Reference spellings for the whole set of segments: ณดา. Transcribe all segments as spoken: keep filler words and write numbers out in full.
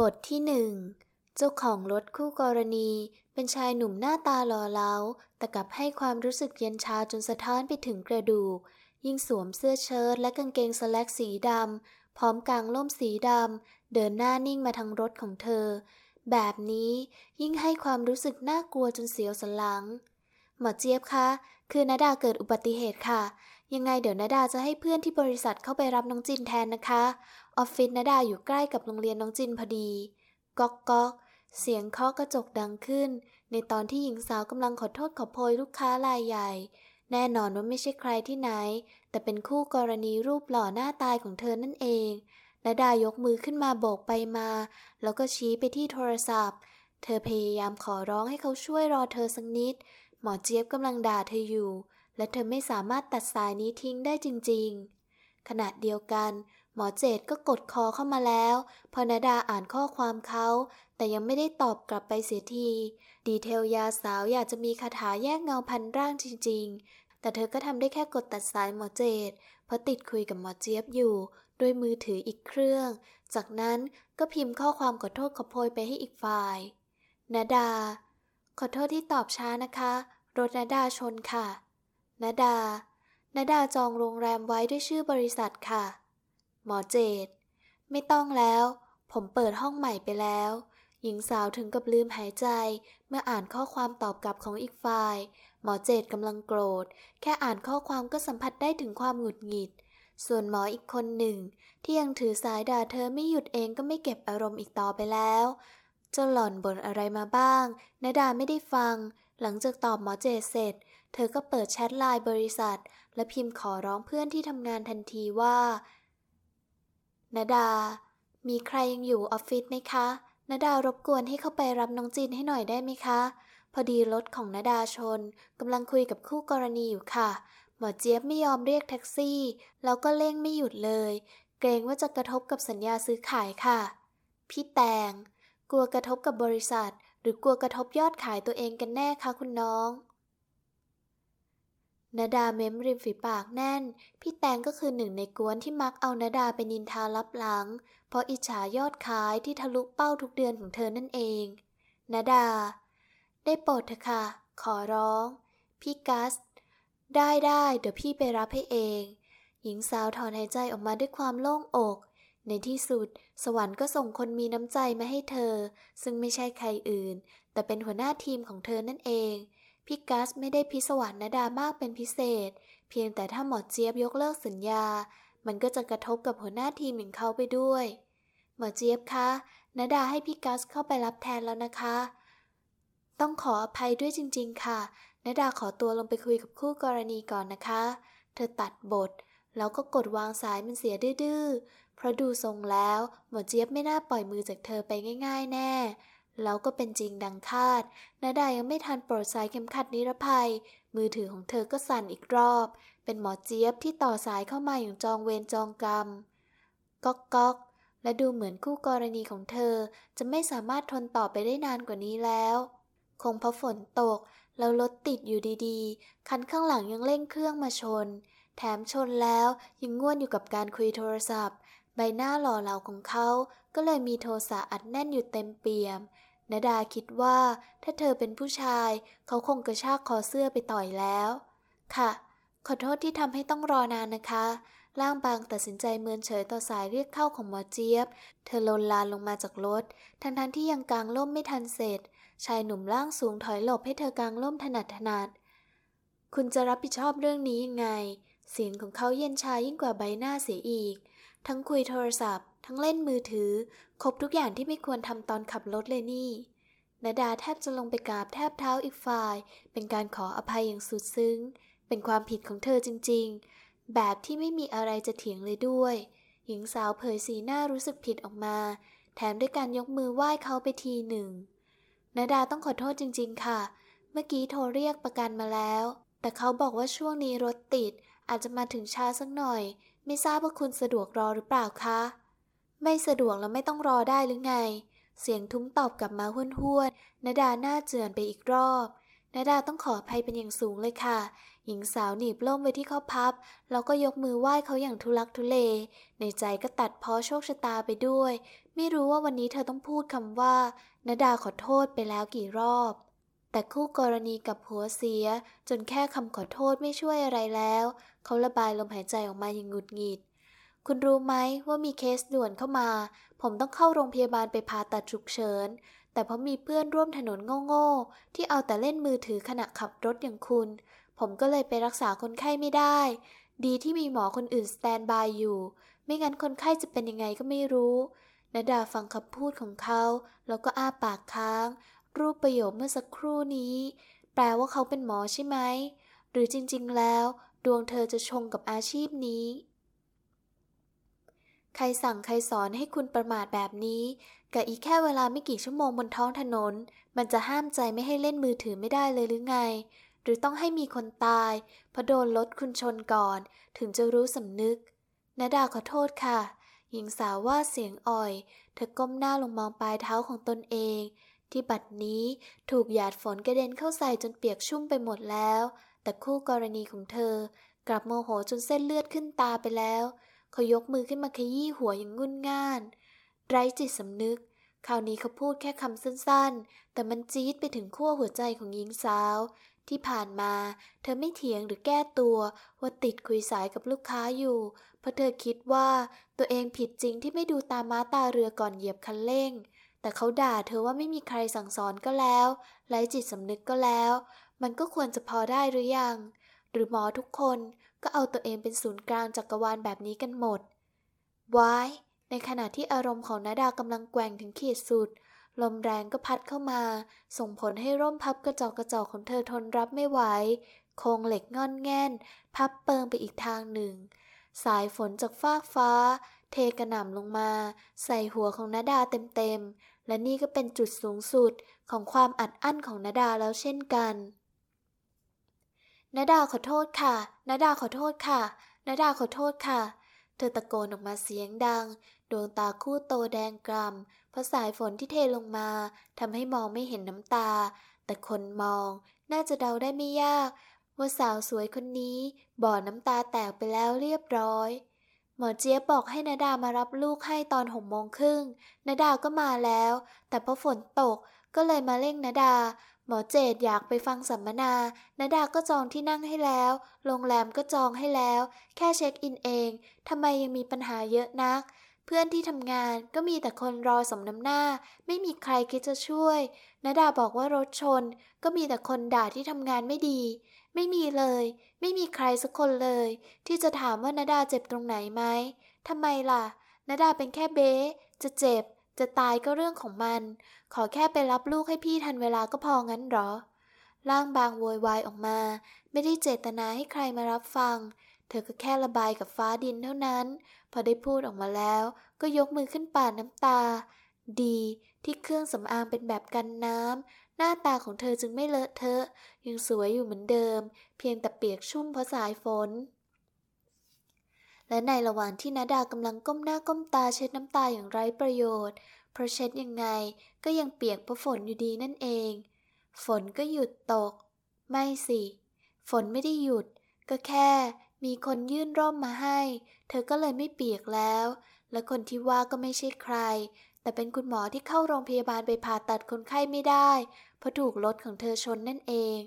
บทที่หนึ่งเจ้าของรถคู่กรณีเป็นชายหนุ่มหน้าตาหล่อเหลาแต่กลับให้ความรู้สึกเย็นชาจนสะท้อนไปถึงกระดูกยิ่งสวมเสื้อเชิ้ตและกางเกงสแล็กสีดำพร้อมกางล่มสีดำเดินหน้านิ่งมาทางรถของเธอแบบนี้ยิ่งให้ความรู้สึกน่ากลัวจนเสียวสันหลังหมอเจี๊ยบคะคือณดาเกิดอุบัติเหตุค่ะยังไงเดี๋ยวณดาจะให้เพื่อนที่บริษัทเข้าไปรับน้องจินแทนนะคะออฟฟิศณดาอยู่ใกล้กับโรงเรียนน้องจินพอดีก๊อกก๊อกเสียงเคาะกระจกดังขึ้นในตอนที่หญิงสาวกำลังขอโทษขอโพยลูกค้ารายใหญ่แน่นอนว่าไม่ใช่ใครที่ไหนแต่เป็นคู่กรณีรูปหล่อหน้าตายของเธอนั่นเองณดายกมือขึ้นมาโบกไปมาแล้วก็ชี้ไปที่โทรศัพท์เธอพยายามขอร้องให้เขาช่วยรอเธอสักนิดหมอเจี๊ยบกำลังด่าเธออยู่และเธอไม่สามารถตัดสายนี้ทิ้งได้จริงๆขณะเดียวกันหมอเจตก็กดคอเข้ามาแล้วพอณดาอ่านข้อความเขาแต่ยังไม่ได้ตอบกลับไปเสียทีดีเทลยาสาวอยากจะมีคาถาแยกเงาพันร่างจริงๆแต่เธอก็ทำได้แค่กดตัดสายหมอเจตเพราะติดคุยกับหมอเจี๊ยบอยู่ด้วยมือถืออีกเครื่องจากนั้นก็พิมพ์ข้อความขอโทษขอโพยไปให้อีกฝ่ายณดาขอโทษที่ตอบช้านะคะรถณดาชนค่ะณดาณดาจองโรงแรมไว้ด้วยชื่อบริษัทค่ะหมอเจตไม่ต้องแล้วผมเปิดห้องใหม่ไปแล้วหญิงสาวถึงกับลืมหายใจเมื่ออ่านข้อความตอบกลับของอีกฝ่ายหมอเจตกำลังโกรธแค่อ่านข้อความก็สัมผัสได้ถึงความหงุดหงิดส่วนหมออีกคนหนึ่งที่ยังถือสายด่าเธอไม่หยุดเองก็ไม่เก็บอารมณ์อีกต่อไปแล้วเจ้าหล่อนบ่นอะไรมาบ้างณดาไม่ได้ฟังหลังจากตอบหมอเจตเสร็จเธอก็เปิดแชทไลน์บริษัทและพิมพ์ขอร้องเพื่อนที่ทำงานทันทีว่าณดามีใครยังอยู่ออฟฟิศไหมคะณดารบกวนให้เข้าไปรับน้องจินให้หน่อยได้ไหมคะพอดีรถของณดาชนกำลังคุยกับคู่กรณีอยู่ค่ะหมอเจี๊ยบไม่ยอมเรียกแท็กซี่แล้วก็เร่งไม่หยุดเลยเกรงว่าจะกระทบกับสัญญาซื้อขายค่ะพี่แตงกลัวกระทบกับบริษัทหรือกลัวกระทบยอดขายตัวเองกันแน่คะคุณน้องณดาเม้มริมฝีปากแน่นพี่แตงก็คือหนึ่งในกวนที่มักเอาณดาไปนินทาลับหลังเพราะอิจฉายอดขายที่ทะลุเป้าทุกเดือนของเธอนั่นเองณดาได้โปรดเถอะค่ะขอร้องพี่กัสได้ได้เดี๋ยวพี่ไปรับให้เองหญิงสาวถอนหายใจออกมาด้วยความโล่งอกในที่สุดสวรรค์ก็ส่งคนมีน้ำใจมาให้เธอซึ่งไม่ใช่ใครอื่นแต่เป็นหัวหน้าทีมของเธอนั่นเองพี่กัสไม่ได้พิศวาสณดามากเป็นพิเศษเพียงแต่ถ้าหมอเจี๊ยบยกเลิกสัญญามันก็จะกระทบกับหัวหน้าทีมของเขาไปด้วยหมอเจี๊ยบคะณดาให้พี่กัสเข้าไปรับแทนแล้วนะคะต้องขออภัยด้วยจริงๆค่ะณดาขอตัวลงไปคุยกับคู่กรณีก่อนนะคะเธอตัดบทแล้วก็กดวางสายมันเสียดื้อๆเพราะดูทรงแล้วหมอเจี๊ยบไม่น่าปล่อยมือจากเธอไปง่ายๆแน่แล้วก็เป็นจริงดังคาดณดายังไม่ทันปลดสายเข็มขัดนิรภัยมือถือของเธอก็สั่นอีกรอบเป็นหมอเจี๊ยบที่ต่อสายเข้ามาอย่างจองเวรจองกรรมก๊อกก๊อกและดูเหมือนคู่กรณีของเธอจะไม่สามารถทนต่อไปได้นานกว่านี้แล้วคงเพราะฝนตกแล้วรถติดอยู่ดีๆคันข้างหลังยังเร่งเครื่องมาชนแถมชนแล้วยังง่วนอยู่กับการคุยโทรศัพท์ใบหน้าหล่อเหลาของเขาก็เลยมีโทสะอัดแน่นอยู่เต็มเปี่ยมณดาคิดว่าถ้าเธอเป็นผู้ชายเขาคงกระชากคอเสื้อไปต่อยแล้วค่ะขอโทษที่ทำให้ต้องรอนานนะคะร่างบางตัดสินใจเมินเฉยต่อสายเรียกเข้าของหมอเจี๊ยบเธอลนลานลงมาจากรถทั้งๆที่ยังกางล่มไม่ทันเสร็จชายหนุ่มร่างสูงถอยหลบให้เธอกางล่มถนัดถนัดคุณจะรับผิดชอบเรื่องนี้ยังไงเสียงของเขาเย็นชายิ่งกว่าใบหน้าเสียอีกทั้งคุยโทรศัพท์ทั้งเล่นมือถือครบทุกอย่างที่ไม่ควรทำตอนขับรถเลยนี่ณดาแทบจะลงไปกราบแทบเท้าอีกฝ่ายเป็นการขออภัยอย่างสุดซึ้งเป็นความผิดของเธอจริงๆแบบที่ไม่มีอะไรจะเถียงเลยด้วยหญิงสาวเผยสีหน้ารู้สึกผิดออกมาแถมด้วยการยกมือไหว้เขาไปทีหนึ่งณดาต้องขอโทษจริงๆค่ะเมื่อกี้โทรเรียกประกันมาแล้วแต่เขาบอกว่าช่วงนี้รถติดอาจจะมาถึงช้าสักหน่อยไม่ทราบว่าคุณสะดวกรอหรือเปล่าคะไม่สะดวกแล้วไม่ต้องรอได้หรือไงเสียงทุ้มตอบกลับมาห้วนๆณดาหน้าเจือนไปอีกรอบณดาต้องขออภัยเป็นอย่างสูงเลยค่ะ หญิงสาวหนีบล่มไว้ที่ข้อพับแล้วก็ยกมือไหว้เขาอย่างทุลักทุเลในใจก็ตัดพ้อโชคชะตาไปด้วยไม่รู้ว่าวันนี้เธอต้องพูดคำว่านาดาขอโทษไปแล้วกี่รอบแต่คู่กรณีกับหัวเสียจนแค่คำขอโทษไม่ช่วยอะไรแล้วเขาระบายลมหายใจออกมาอย่างหงุดหงิดคุณรู้ไหมว่ามีเคสด่วนเข้ามาผมต้องเข้าโรงพยาบาลไปผ่าตัดฉุกเฉินแต่เพราะมีเพื่อนร่วมถนนโง่ๆที่เอาแต่เล่นมือถือขณะขับรถอย่างคุณผมก็เลยไปรักษาคนไข้ไม่ได้ดีที่มีหมอคนอื่นสแตนบายอยู่ไม่งั้นคนไข้จะเป็นยังไงก็ไม่รู้นาดาฟังคำพูดของเขาแล้วก็อ้าปากค้างรูปประโยคเมื่อสักครู่นี้แปลว่าเขาเป็นหมอใช่ไหมหรือจริงๆแล้วดวงเธอจะชงกับอาชีพนี้ใครสั่งใครสอนให้คุณประมาทแบบนี้กะอีแค่เวลาไม่กี่ชั่วโมงบนท้องถนนมันจะห้ามใจไม่ให้เล่นมือถือไม่ได้เลยหรือไงหรือต้องให้มีคนตายเพราะโดนรถคุณชนก่อนถึงจะรู้สำนึกนาดาขอโทษค่ะหญิงสาวว่าเสียงอ่อยเธอก้มหน้าลงมองปลายเท้าของตนเองที่บัดนี้ถูกหยาดฝนกระเด็นเข้าใส่จนเปียกชุ่มไปหมดแล้วแต่คู่กรณีของเธอกลับโมโหจนเส้นเลือดขึ้นตาไปแล้วเขายกมือขึ้นมาขยี้หัวอย่างงุ่นง่านไร้จิตสำนึกคราวนี้เขาพูดแค่คำสั้นๆแต่มันจี๊ดไปถึงขั้วหัวใจของหญิงสาวที่ผ่านมาเธอไม่เถียงหรือแก้ตัวว่าติดคุยสายกับลูกค้าอยู่เพราะเธอคิดว่าตัวเองผิดจริงที่ไม่ดูตาม้าตาเรือก่อนเหยียบคันเร่งแต่เขาด่าเธอว่าไม่มีใครสั่งสอนก็แล้วไร้จิตสำนึกก็แล้วมันก็ควรจะพอได้หรือยังหรือหมอทุกคนก็เอาตัวเองเป็นศูนย์กลางจักรวาลแบบนี้กันหมดวายในขณะที่อารมณ์ของนาดากำลังแกว่งถึงขีดสุดลมแรงก็พัดเข้ามาส่งผลให้ร่มพับกระจอกกระจอกของเธอทนรับไม่ไหวโครงเหล็กงอนแง่นพับเปิงไปอีกทางหนึ่งสายฝนจากฟากฟ้าเทกระหน่ำลงมาใส่หัวของนาดาเต็มๆและนี่ก็เป็นจุดสูงสุดของความอัดอั้นของนาดาแล้วเช่นกันนาดาขอโทษค่ะนาดาขอโทษค่ะนาดาขอโทษค่ะเธอตะโกนออกมาเสียงดังดวงตาคู่โตแดงกร่ำเพราะสายฝนที่เทลงมาทำให้มองไม่เห็นน้ำตาแต่คนมองน่าจะเดาได้ไม่ยากว่าสาวสวยคนนี้บ่อน้ำตาแตกไปแล้วเรียบร้อยหมอเจี๊ยบบอกให้นาดามารับลูกให้ตอนหกโมงครึ่งนาดาก็มาแล้วแต่พอฝนตกก็เลยมาเร่งนาดาหมอเจดอยากไปฟังสัมมนานาดาก็จองที่นั่งให้แล้วโรงแรมก็จองให้แล้วแค่เช็คอินเองทำไมยังมีปัญหาเยอะนักเพื่อนที่ทำงานก็มีแต่คนรอสมน้ำหน้าไม่มีใครคิดจะช่วยนาดาบอกว่ารถชนก็มีแต่คนด่าที่ทำงานไม่ดีไม่มีเลยไม่มีใครสักคนเลยที่จะถามว่านาดาเจ็บตรงไหนไหมทำไมล่ะนาดาเป็นแค่เบ๊จะเจ็บจะตายก็เรื่องของมันขอแค่ไปรับลูกให้พี่ทันเวลาก็พองั้นหรอร่างบางโวยวายออกมาไม่ได้เจตนาให้ใครมารับฟังเธอก็แค่ระบายกับฟ้าดินเท่านั้นพอได้พูดออกมาแล้วก็ยกมือขึ้นปาดน้ำตาดีที่เครื่องสำอางเป็นแบบกันน้ำหน้าตาของเธอจึงไม่เลอะเทอะยังสวยอยู่เหมือนเดิมเพียงแต่เปียกชุ่มเพราะสายฝนและในระหว่างที่นาดากำลังก้มหน้าก้มตาเช็ดน้ำตาอย่างไร้ประโยชน์เพราะเช็ดยังไงก็ยังเปียกเพราะฝนอยู่ดีนั่นเองฝนก็หยุดตกไม่สิฝนไม่ได้หยุดก็แค่มีคนยื่นร่มมาให้เธอก็เลยไม่เปียกแล้วและคนที่ว่าก็ไม่ใช่ใครแต่เป็นคุณหมอที่เข้าโรงพยาบาลไปผ่าตัดคนไข้ไม่ได้เพราะถูกรถของเธอชนนั่นเอง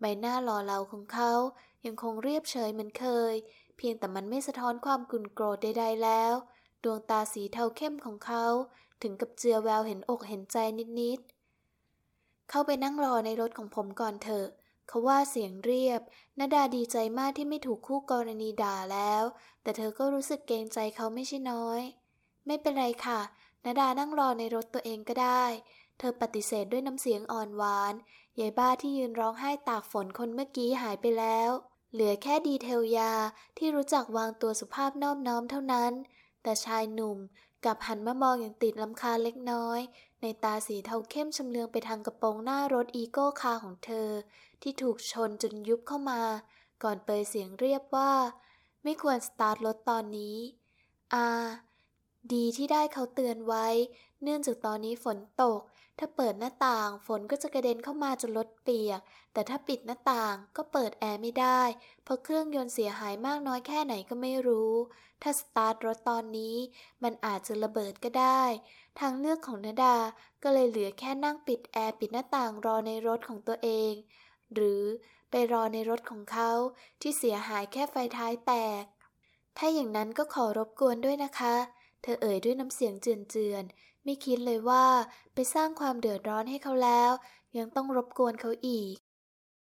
ใบหน้าหล่อเหลาของเขายังคงเรียบเฉยเหมือนเคยเพียงแต่มันไม่สะท้อนความขุ่นโกรธใดๆแล้วดวงตาสีเทาเข้มของเขาถึงกับเจือแววเห็นอกเห็นใจนิดๆเข้าไปนั่งรอในรถของผมก่อนเถอะเขาว่าเสียงเรียบนาดาดีใจมากที่ไม่ถูกคู่กรณีด่าแล้วแต่เธอก็รู้สึกเกรงใจเขาไม่ใช่น้อยไม่เป็นไรค่ะนาดานั่งรอในรถตัวเองก็ได้เธอปฏิเสธด้วยน้ำเสียงอ่อนหวานยายบ้าที่ยืนร้องไห้ตากฝนคนเมื่อกี้หายไปแล้วเหลือแค่ดีเทลยาที่รู้จักวางตัวสุภาพนอบน้อมเท่านั้นแต่ชายหนุ่มกลับหันมามองอย่างติดรำคาญเล็กน้อยในตาสีเทาเข้มชำเลืองไปทางกระโปรงหน้ารถอีโก้คาร์ของเธอที่ถูกชนจนยุบเข้ามาก่อนเปยเสียงเรียบว่าไม่ควรสตาร์ทรถตอนนี้อาดีที่ได้เขาเตือนไว้ เนื่องจากตอนนี้ฝนตกถ้าเปิดหน้าต่างฝนก็จะกระเด็นเข้ามาจนรถเปียกแต่ถ้าปิดหน้าต่างก็เปิดแอร์ไม่ได้เพราะเครื่องยนต์เสียหายมากน้อยแค่ไหนก็ไม่รู้ถ้าสตาร์ทรถตอนนี้มันอาจจะระเบิดก็ได้ทางเลือกของณดาก็เลยเหลือแค่นั่งปิดแอร์ปิดหน้าต่างรอในรถของตัวเองหรือไปรอในรถของเขาที่เสียหายแค่ไฟท้ายแตกถ้าอย่างนั้นก็ขอรบกวนด้วยนะคะเธอเอ่ยด้วยน้ำเสียงเจือนๆไม่คิดเลยว่าไปสร้างความเดือดร้อนให้เขาแล้วยังต้องรบกวนเขาอีก